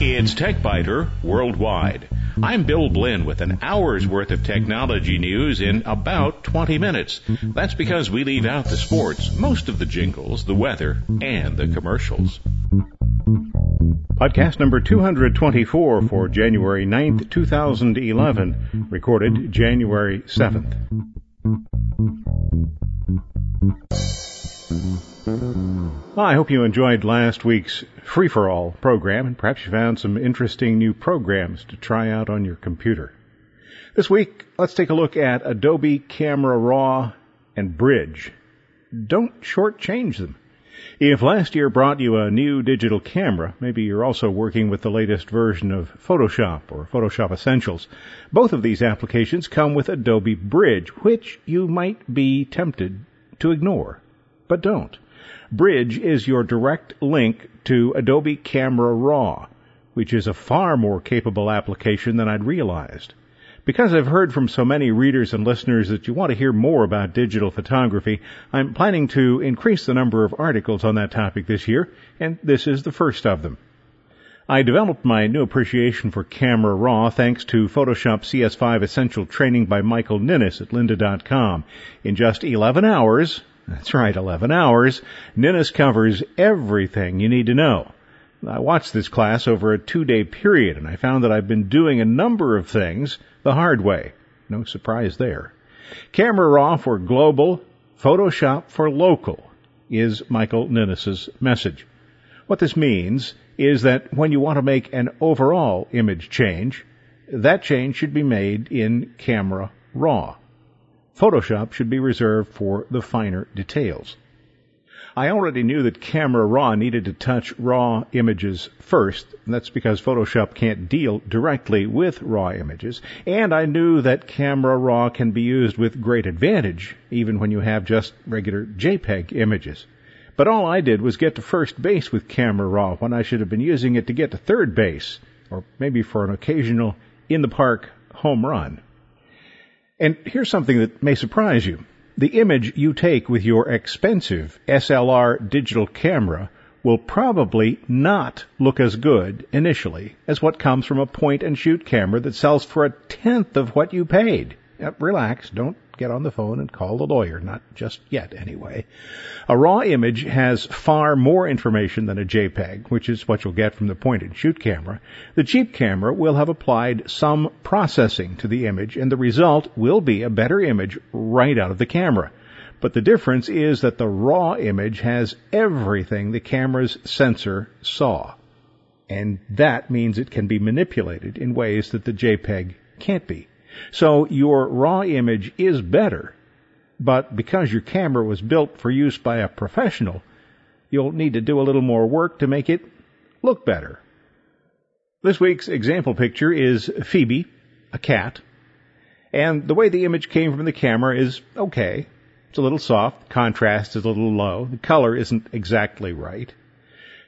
It's TechByter Worldwide. I'm Bill Blinn with an hour's worth of technology news in about 20 minutes. That's because we leave out the sports, most of the jingles, the weather, and the commercials. Podcast number 224 for January 9th, 2011, recorded January 7th. Well, I hope you enjoyed last week's free-for-all program, and perhaps you found some interesting new programs to try out on your computer. This week, let's take a look at Adobe Camera Raw and Bridge. Don't shortchange them. If last year brought you a new digital camera, maybe you're also working with the latest version of Photoshop or Photoshop Essentials. Both of these applications come with Adobe Bridge, which you might be tempted to ignore, but don't. Bridge is your direct link to Adobe Camera Raw, which is a far more capable application than I'd realized. Because I've heard from so many readers and listeners that you want to hear more about digital photography, I'm planning to increase the number of articles on that topic this year, and this is the first of them. I developed my new appreciation for Camera Raw thanks to Photoshop CS5 Essential Training by Michael Ninness at lynda.com. In just 11 hours, that's right, 11 hours, Ninness covers everything you need to know. I watched this class over a 2-day period, and I found that I've been doing a number of things the hard way. No surprise there. Camera Raw for global, Photoshop for local is Michael Ninness's message. What this means is that when you want to make an overall image change, that change should be made in Camera Raw. Photoshop should be reserved for the finer details. I already knew that Camera Raw needed to touch raw images first, and that's because Photoshop can't deal directly with raw images, and I knew that Camera Raw can be used with great advantage, even when you have just regular JPEG images. But all I did was get to first base with Camera Raw when I should have been using it to get to third base, or maybe for an occasional in-the-park home run. And here's something that may surprise you. The image you take with your expensive SLR digital camera will probably not look as good initially as what comes from a point-and-shoot camera that sells for a tenth of what you paid. Yep, relax, don't get on the phone and call the lawyer, not just yet anyway. A raw image has far more information than a JPEG, which is what you'll get from the point-and-shoot camera. The cheap camera will have applied some processing to the image, and the result will be a better image right out of the camera. But the difference is that the raw image has everything the camera's sensor saw, and that means it can be manipulated in ways that the JPEG can't be. So your raw image is better, but because your camera was built for use by a professional, you'll need to do a little more work to make it look better. This week's example picture is Phoebe, a cat, and the way the image came from the camera is okay. It's a little soft, contrast is a little low, the color isn't exactly right.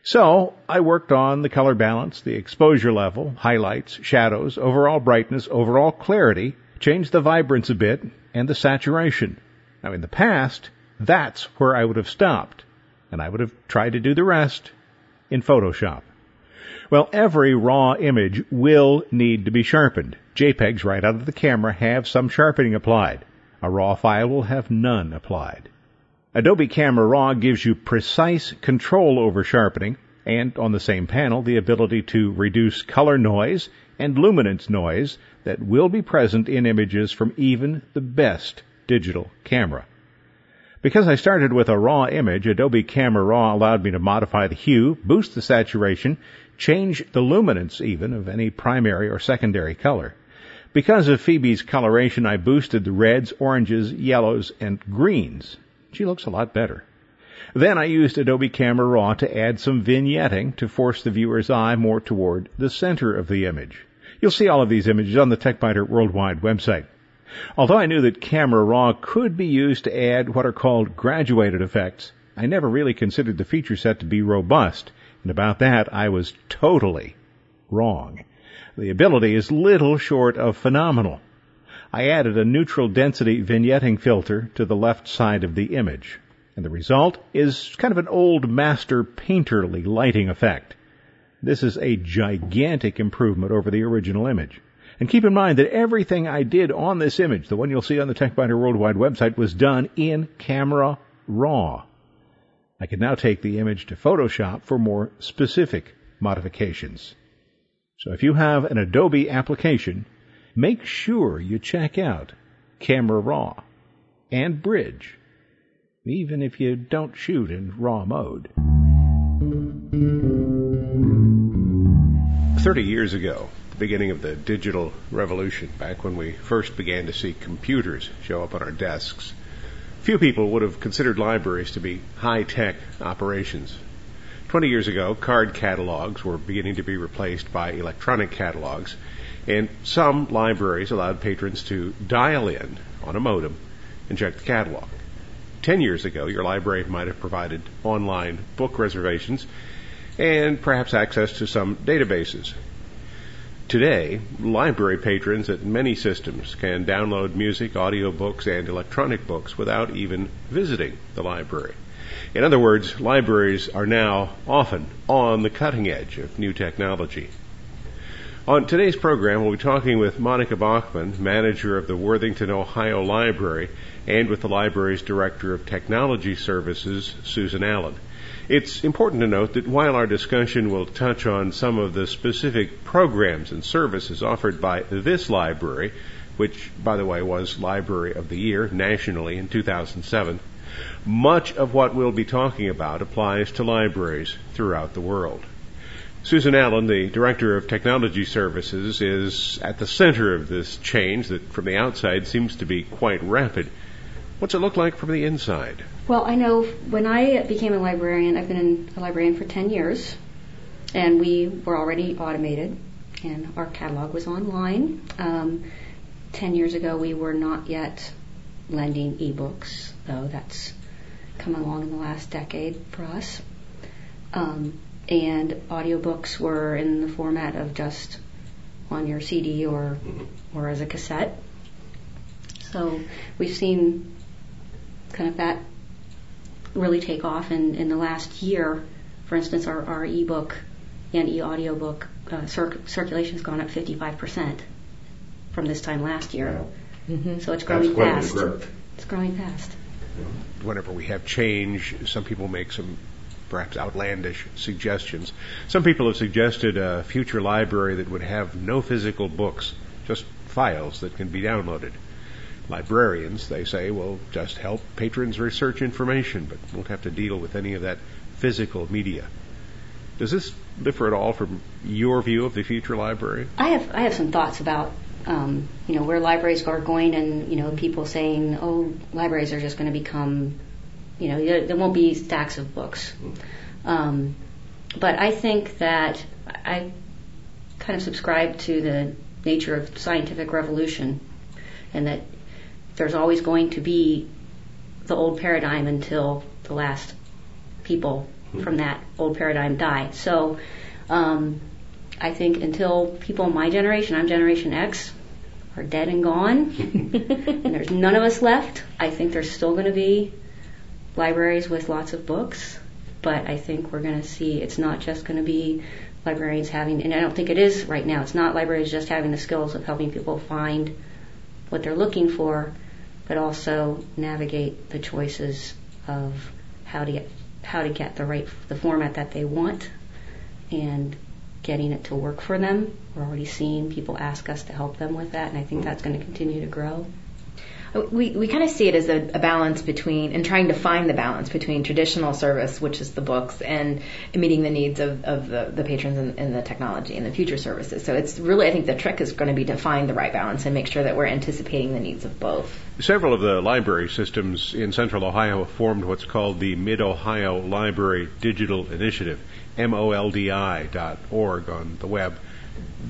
So I worked on the color balance, the exposure level, highlights, shadows, overall brightness, overall clarity, changed the vibrance a bit, and the saturation. Now in the past, that's where I would have stopped, and I would have tried to do the rest in Photoshop. Well, every raw image will need to be sharpened. JPEGs right out of the camera have some sharpening applied. A raw file will have none applied. Adobe Camera Raw gives you precise control over sharpening, and on the same panel, the ability to reduce color noise and luminance noise that will be present in images from even the best digital camera. Because I started with a raw image, Adobe Camera Raw allowed me to modify the hue, boost the saturation, change the luminance even of any primary or secondary color. Because of Phoebe's coloration, I boosted the reds, oranges, yellows, and greens. She looks a lot better. Then I used Adobe Camera Raw to add some vignetting to force the viewer's eye more toward the center of the image. You'll see all of these images on the TechByter Worldwide website. Although I knew that Camera Raw could be used to add what are called graduated effects, I never really considered the feature set to be robust, and about that I was totally wrong. The ability is little short of phenomenal. I added a neutral density vignetting filter to the left side of the image, and the result is kind of an old master painterly lighting effect. This is a gigantic improvement over the original image. And keep in mind that everything I did on this image, the one you'll see on the TechByter Worldwide website, was done in Camera Raw. I can now take the image to Photoshop for more specific modifications. So if you have an Adobe application, make sure you check out Camera Raw and Bridge, even if you don't shoot in RAW mode. 30 years ago, the beginning of the digital revolution, back when we first began to see computers show up on our desks, few people would have considered libraries to be high-tech operations. 20 years ago, card catalogs were beginning to be replaced by electronic catalogs, and some libraries allowed patrons to dial in on a modem and check the catalog. 10 years ago, your library might have provided online book reservations and perhaps access to some databases. Today, library patrons at many systems can download music, audiobooks, and electronic books without even visiting the library. In other words, libraries are now often on the cutting edge of new technology. On today's program, we'll be talking with Monica Bachman, manager of the Worthington, Ohio Library, and with the library's Director of Technology Services, Susan Allen. It's important to note that while our discussion will touch on some of the specific programs and services offered by this library, which, by the way, was Library of the Year nationally in 2007, much of what we'll be talking about applies to libraries throughout the world. Susan Allen, the Director of Technology Services, is at the center of this change that, from the outside, seems to be quite rapid. What's it look like from the inside? Well, I know when I became a librarian, I've been a librarian for 10 years, and we were already automated, and our catalog was online. 10 years ago, we were not yet lending ebooks, though that's come along in the last decade for us. And audiobooks were in the format of just on your CD or as a cassette. So we've seen kind of that really take off in the last year. For instance, our e-book and e-audiobook circulation has gone up 55% from this time last year. Wow. Mm-hmm. So it's growing fast. It's growing fast. Whenever we have change, some people make some perhaps outlandish suggestions. Some people have suggested a future library that would have no physical books, just files that can be downloaded. Librarians, they say, will just help patrons research information, but won't have to deal with any of that physical media. Does this differ at all from your view of the future library? I have some thoughts about where libraries are going, and people saying, oh, libraries are just going to become, there won't be stacks of books. But I think that I kind of subscribe to the nature of scientific revolution, and that there's always going to be the old paradigm until the last people from that old paradigm die. So I think until people in my generation, I'm Generation X, are dead and gone, and there's none of us left, I think there's still going to be libraries with lots of books. But I think we're going to see it's not just going to be librarians having, and I don't think it is right now, it's not librarians just having the skills of helping people find what they're looking for, but also navigate the choices of how to get the format that they want and getting it to work for them. We're already seeing people ask us to help them with that, and I think that's going to continue to grow. We kind of see it as a balance between, and trying to find the balance between traditional service, which is the books, and meeting the needs of the patrons and the technology and the future services. So it's really, I think the trick is going to be to find the right balance and make sure that we're anticipating the needs of both. Several of the library systems in Central Ohio have formed what's called the Mid-Ohio Library Digital Initiative, MOLDI.org on the web.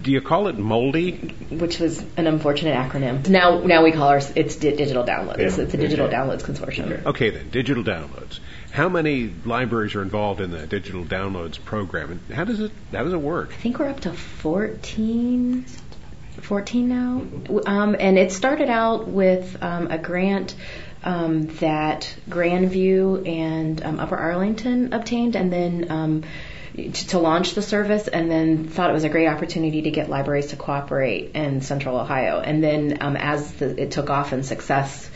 Do you call it MOLDI? Which was an unfortunate acronym. Now we call it's Digital Downloads. Yeah. So it's the Digital Downloads Consortium. Okay, then, Digital Downloads. How many libraries are involved in the Digital Downloads program, and how does it work? I think we're up to 14 now. And it started out with a grant that Grandview and Upper Arlington obtained, and then to launch the service, and then thought it was a great opportunity to get libraries to cooperate in Central Ohio. And then as it took off and success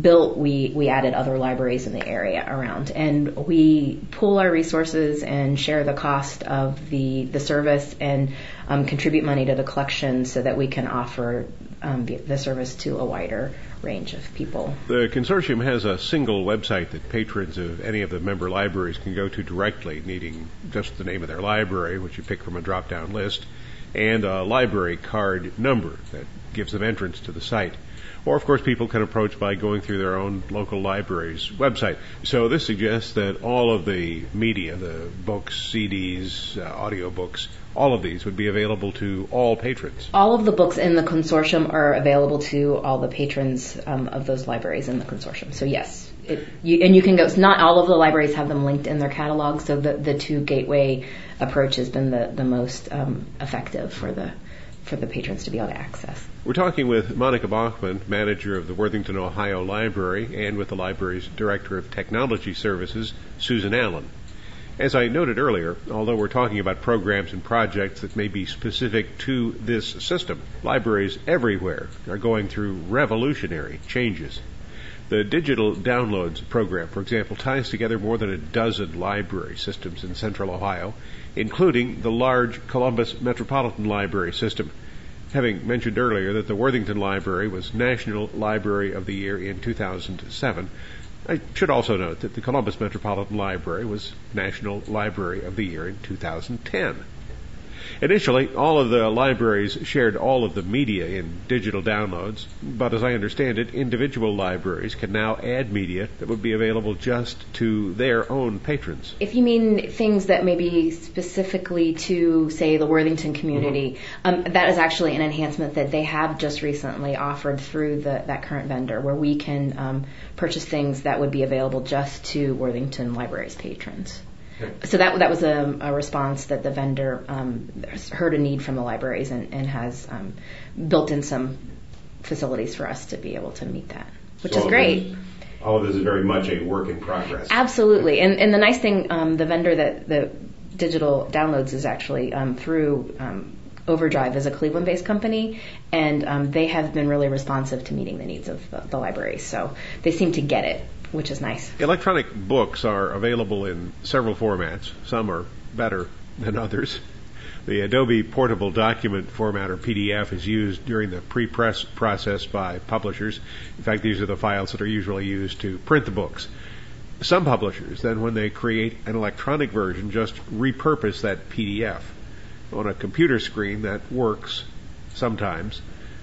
built, we added other libraries in the area around. And we pool our resources and share the cost of the service and contribute money to the collection so that we can offer the service to a wider range of people. The consortium has a single website that patrons of any of the member libraries can go to directly, needing just the name of their library, which you pick from a drop-down list, and a library card number that gives them entrance to the site. Or, of course, people can approach by going through their own local library's website. So this suggests that all of the media, the books, CDs, audiobooks, all of these would be available to all patrons. All of the books in the consortium are available to all the patrons of those libraries in the consortium. So yes, you can go. It's not all of the libraries have them linked in their catalog, so the two gateway approach has been the most effective for the patrons to be able to access. We're talking with Monica Bachman, manager of the Worthington, Ohio Library, and with the library's Director of Technology Services, Susan Allen. As I noted earlier, although we're talking about programs and projects that may be specific to this system, libraries everywhere are going through revolutionary changes. The Digital Downloads program, for example, ties together more than a dozen library systems in Central Ohio, including the large Columbus Metropolitan Library system. Having mentioned earlier that the Worthington Library was National Library of the Year in 2007, I should also note that the Columbus Metropolitan Library was National Library of the Year in 2010. Initially, all of the libraries shared all of the media in digital downloads, but as I understand it, individual libraries can now add media that would be available just to their own patrons. If you mean things that may be specifically to, say, the Worthington community, that is actually an enhancement that they have just recently offered through that current vendor, where we can purchase things that would be available just to Worthington Libraries patrons. So that was a response that the vendor heard a need from the libraries and has built in some facilities for us to be able to meet that, which is great. All of this is very much a work in progress. Absolutely. And the nice thing, the vendor that the digital downloads is actually through OverDrive is a Cleveland-based company, and they have been really responsive to meeting the needs of the libraries. So they seem to get it, which is nice. Electronic books are available in several formats. Some are better than others. The Adobe Portable Document Format, or PDF, is used during the pre-press process by publishers. In fact, these are the files that are usually used to print the books. Some publishers, then, when they create an electronic version, just repurpose that PDF. On a computer screen, that works sometimes.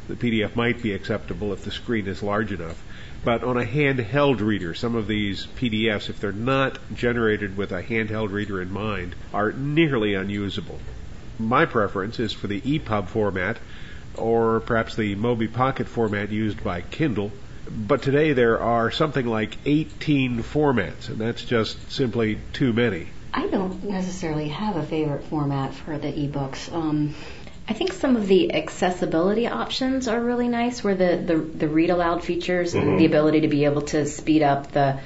The PDF might be acceptable if the screen is large enough. But on a handheld reader, some of these PDFs, if they're not generated with a handheld reader in mind, are nearly unusable. My preference is for the EPUB format, or perhaps the Mobi Pocket format used by Kindle. But today there are something like 18 formats, and that's just simply too many. I don't necessarily have a favorite format for the ebooks. I think some of the accessibility options are really nice, where the read aloud features and the ability to be able to speed up the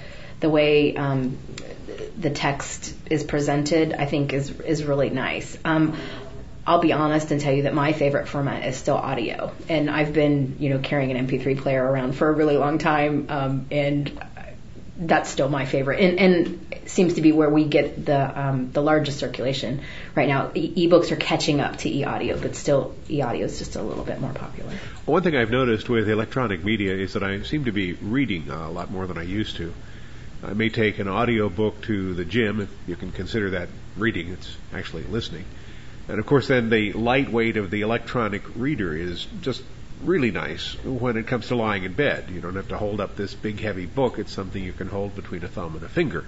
way the text is presented, I think is really nice. I'll be honest and tell you that my favorite format is still audio, and I've been carrying an MP3 player around for a really long time, and that's still my favorite, and seems to be where we get the largest circulation right now. E-books are catching up to e-audio, but still e-audio is just a little bit more popular. Well, one thing I've noticed with electronic media is that I seem to be reading a lot more than I used to. I may take an audio book to the gym, if you can consider that reading, it's actually listening. And of course then the lightweight of the electronic reader is just really nice when it comes to lying in bed. You don't have to hold up this big heavy book. It's something you can hold between a thumb and a finger.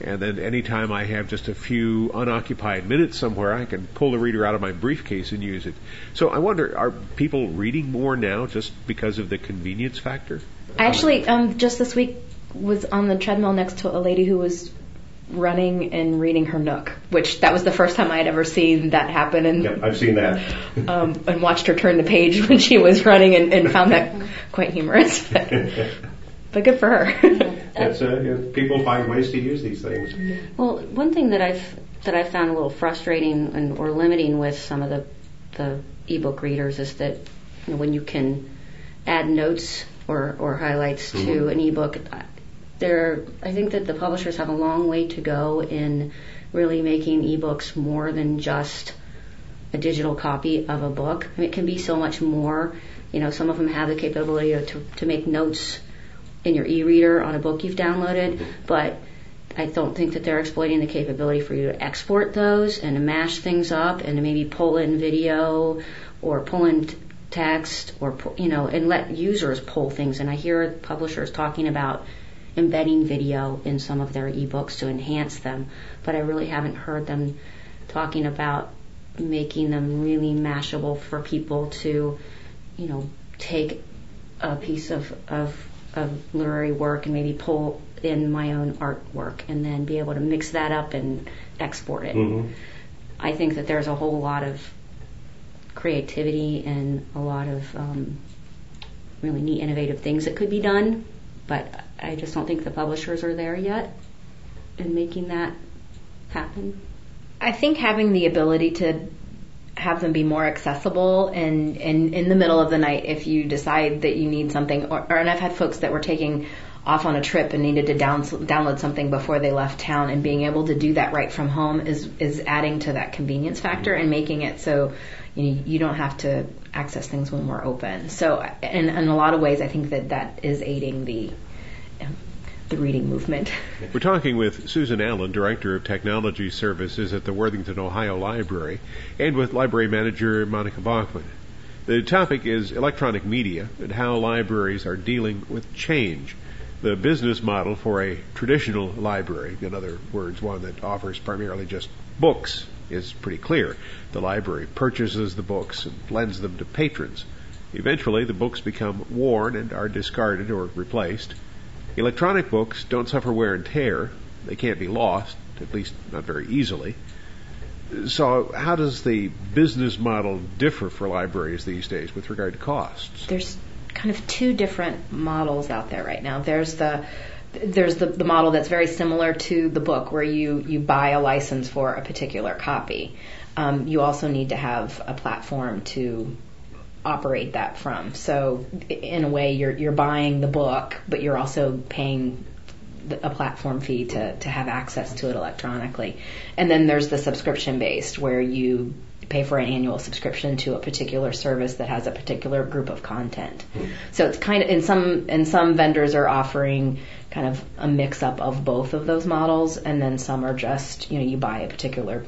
And then anytime I have just a few unoccupied minutes somewhere, I can pull the reader out of my briefcase and use it. So I wonder, are people reading more now just because of the convenience factor? I actually just this week was on the treadmill next to a lady who was running and reading her Nook, which that was the first time I had ever seen that happen. And yeah, I've seen that. And watched her turn the page when she was running and found that quite humorous. But good for her. People find ways to use these things. Well, one thing that I've that I found a little frustrating and or limiting with some of the ebook readers is that, you know, when you can add notes or highlights mm-hmm. to an ebook, I think that the publishers have a long way to go in really making ebooks more than just a digital copy of a book. I mean, it can be so much more. You know, some of them have the capability to make notes in your e-reader on a book you've downloaded, but I don't think that they're exploiting the capability for you to export those and to mash things up and to maybe pull in video or pull in text or, you know, and let users pull things. And I hear publishers talking about embedding video in some of their ebooks to enhance them, but I really haven't heard them talking about making them really mashable for people to, you know, take a piece of literary work and maybe pull in my own artwork and then be able to mix that up and export it. Mm-hmm. I think that there's a whole lot of creativity and a lot of really neat, innovative things that could be done, but I just don't think the publishers are there yet in making that happen. I think having the ability to have them be more accessible and in the middle of the night if you decide that you need something, and I've had folks that were taking off on a trip and needed to download something before they left town, and being able to do that right from home is adding to that convenience factor and making it so you don't have to access things when we're open. So in a lot of ways, I think that is aiding the reading movement. We're talking with Susan Allen, Director of Technology Services at the Worthington, Ohio Library, and with Library Manager Monica Bachman. The topic is electronic media and how libraries are dealing with change. The business model for a traditional library, in other words, one that offers primarily just books, is pretty clear. The library purchases the books and lends them to patrons. Eventually, the books become worn and are discarded or replaced. Electronic books don't suffer wear and tear. They can't be lost, at least not very easily. So how does the business model differ for libraries these days with regard to costs? There's kind of two different models out there right now. There's the model that's very similar to the book, where you buy a license for a particular copy. You also need to have a platform to operate that from. So in a way, you're buying the book, but you're also paying a platform fee to have access to it electronically. And then there's the subscription-based, where you pay for an annual subscription to a particular service that has a particular group of content. Mm-hmm. So it's kind of, and some vendors are offering kind of a mix-up of both of those models, and then some are just, you know, you buy a particular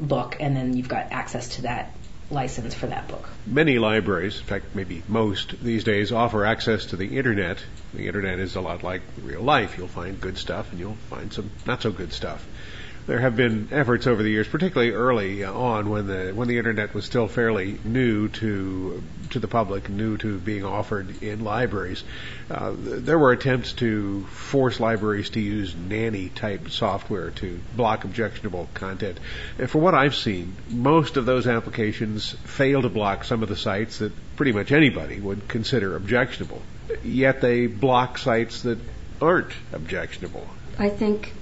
book and then you've got access to that license for that book. Many libraries, in fact maybe most these days, offer access to the Internet. The Internet is a lot like real life. You'll find good stuff and you'll find some not so good stuff. There have been efforts over the years, particularly early on when the Internet was still fairly new to the public, new to being offered in libraries. There were attempts to force libraries to use nanny-type software to block objectionable content. And from what I've seen, most of those applications fail to block some of the sites that pretty much anybody would consider objectionable, yet they block sites that aren't objectionable. I think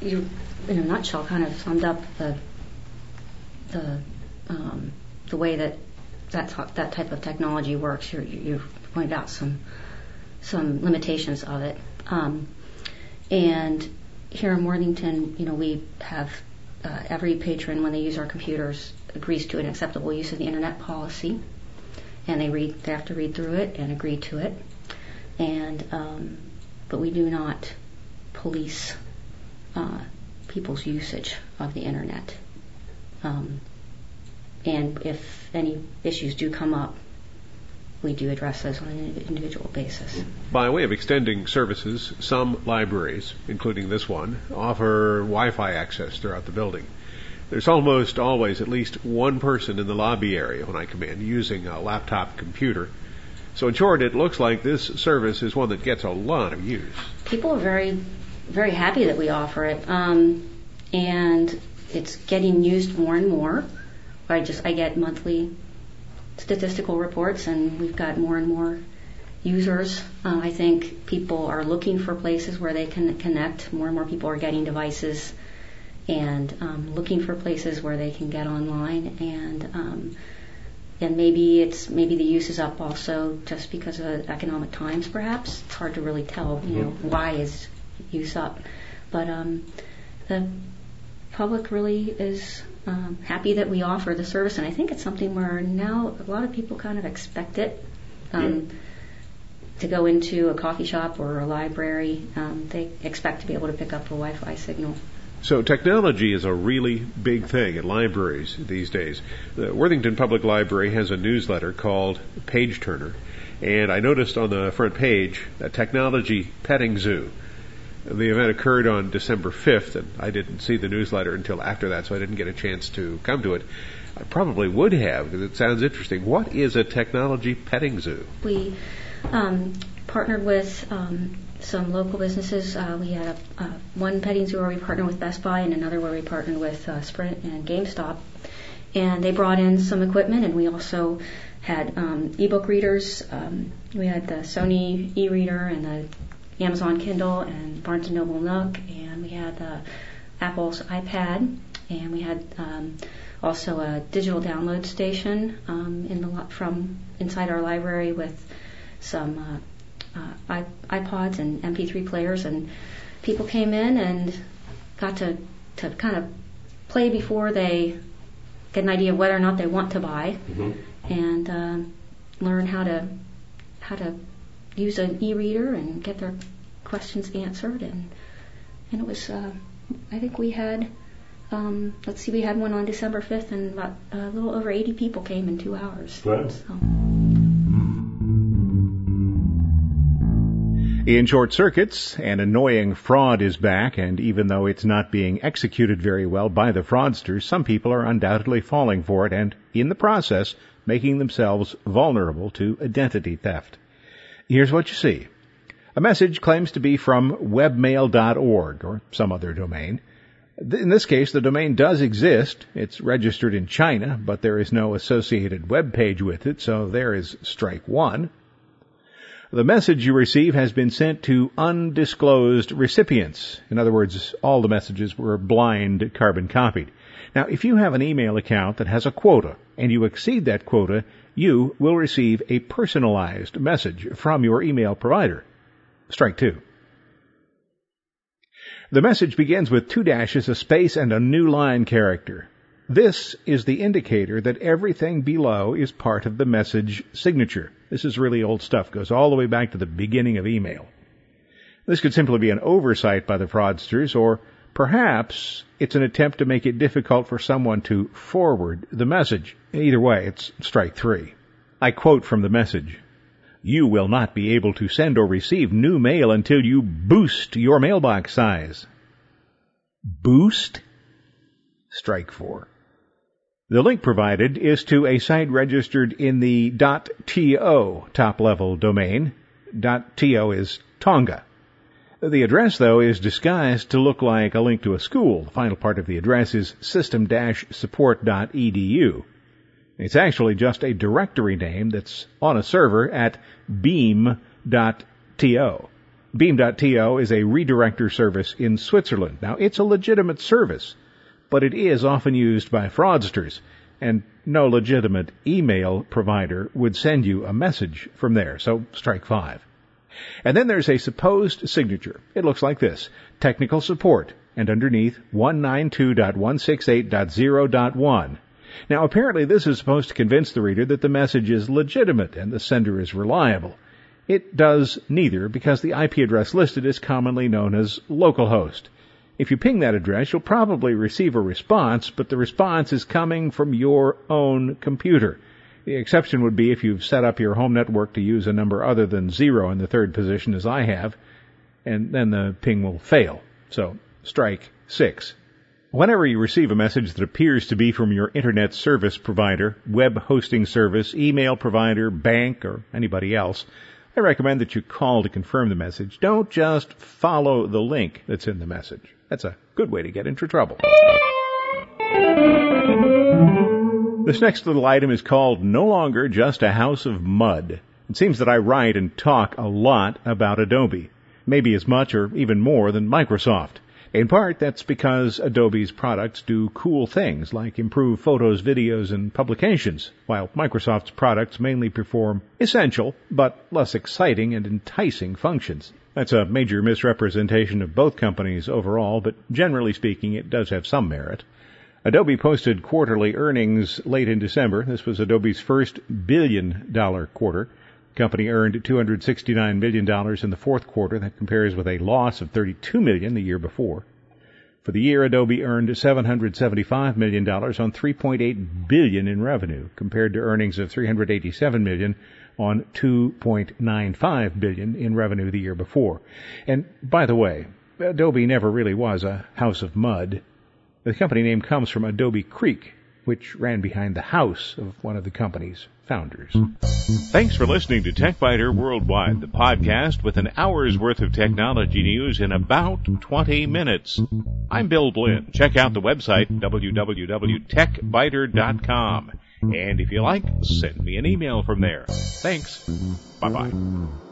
you, in a nutshell, kind of summed up the way that type of technology works. You pointed out some limitations of it, and here in Worthington, you know, we have every patron, when they use our computers, agrees to an acceptable use of the Internet policy, and they have to read through it and agree to it, and but we do not police people's usage of the Internet. And if any issues do come up, we do address those on an individual basis. By way of extending services, some libraries, including this one, offer Wi-Fi access throughout the building. There's almost always at least one person in the lobby area when I come in using a laptop computer. So in short, it looks like this service is one that gets a lot of use. People are very happy that we offer it, and it's getting used more and more. I get monthly statistical reports, and we've got more and more users. I think people are looking for places where they can connect. More and more people are getting devices and looking for places where they can get online, and maybe the use is up also just because of economic times, perhaps. It's hard to really tell, you know, why is use up. But the public really is happy that we offer the service, and I think it's something where now a lot of people kind of expect it. To go into a coffee shop or a library, they expect to be able to pick up a Wi-Fi signal. So technology is a really big thing at libraries these days. The Worthington Public Library has a newsletter called Page Turner, and I noticed on the front page a technology petting zoo. The event occurred on December 5th, and I didn't see the newsletter until after that, so I didn't get a chance to come to it. I probably would have, because it sounds interesting. What is a technology petting zoo? We partnered with some local businesses. We had one petting zoo where we partnered with Best Buy, and another where we partnered with Sprint and GameStop. And they brought in some equipment, and we also had e-book readers. We had the Sony e-reader and the Amazon Kindle and Barnes & Noble Nook, and we had Apple's iPad, and we had also a digital download station from inside our library with some iPods and MP3 players, and people came in and got to kind of play before they get an idea of whether or not they want to buy, and learn how to use an e-reader and get their questions answered, and it was I think we had. We had one on December 5th, and about a little over 80 people came in 2 hours. Right. So. In Short Circuits, an annoying fraud is back, and even though it's not being executed very well by the fraudsters, some people are undoubtedly falling for it and, in the process, making themselves vulnerable to identity theft. Here's what you see. A message claims to be from webmail.org or some other domain. In this case, the domain does exist. It's registered in China, but there is no associated web page with it, so there is strike one. The message you receive has been sent to undisclosed recipients. In other words, all the messages were blind carbon copied. Now, if you have an email account that has a quota, and you exceed that quota, you will receive a personalized message from your email provider. Strike two. The message begins with 2 dashes, a space, and a new line character. This is the indicator that everything below is part of the message signature. This is really old stuff. Goes all the way back to the beginning of email. This could simply be an oversight by the fraudsters, or perhaps it's an attempt to make it difficult for someone to forward the message. Either way, it's strike three. I quote from the message. You will not be able to send or receive new mail until you boost your mailbox size. Boost? Strike four. The link provided is to a site registered in the .to top-level domain. .to is Tonga. The address, though, is disguised to look like a link to a school. The final part of the address is system-support.edu. It's actually just a directory name that's on a server at beam.to. Beam.to is a redirector service in Switzerland. Now, it's a legitimate service, but it is often used by fraudsters, and no legitimate email provider would send you a message from there, so strike five. And then there's a supposed signature. It looks like this, technical support, and underneath 192.168.0.1. Now, apparently this is supposed to convince the reader that the message is legitimate and the sender is reliable. It does neither, because the IP address listed is commonly known as localhost. If you ping that address, you'll probably receive a response, but the response is coming from your own computer. The exception would be if you've set up your home network to use a number other than 0 in the third position, as I have, and then the ping will fail. So, strike 6. Whenever you receive a message that appears to be from your internet service provider, web hosting service, email provider, bank, or anybody else, I recommend that you call to confirm the message. Don't just follow the link that's in the message. That's a good way to get into trouble. This next little item is called No Longer Just a House of Mud. It seems that I write and talk a lot about Adobe, maybe as much or even more than Microsoft. In part, that's because Adobe's products do cool things like improve photos, videos, and publications, while Microsoft's products mainly perform essential but less exciting and enticing functions. That's a major misrepresentation of both companies overall, but generally speaking, it does have some merit. Adobe posted quarterly earnings late in December. This was Adobe's first billion-dollar quarter. The company earned $269 million in the fourth quarter. That compares with a loss of $32 million the year before. For the year, Adobe earned $775 million on $3.8 billion in revenue, compared to earnings of $387 million on $2.95 billion in revenue the year before. And by the way, Adobe never really was a house of mud. The company name comes from Adobe Creek, which ran behind the house of one of the company's founders. Thanks for listening to TechByter Worldwide, the podcast with an hour's worth of technology news in about 20 minutes. I'm Bill Blinn. Check out the website, www.techbiter.com. And if you like, send me an email from there. Thanks. Bye-bye.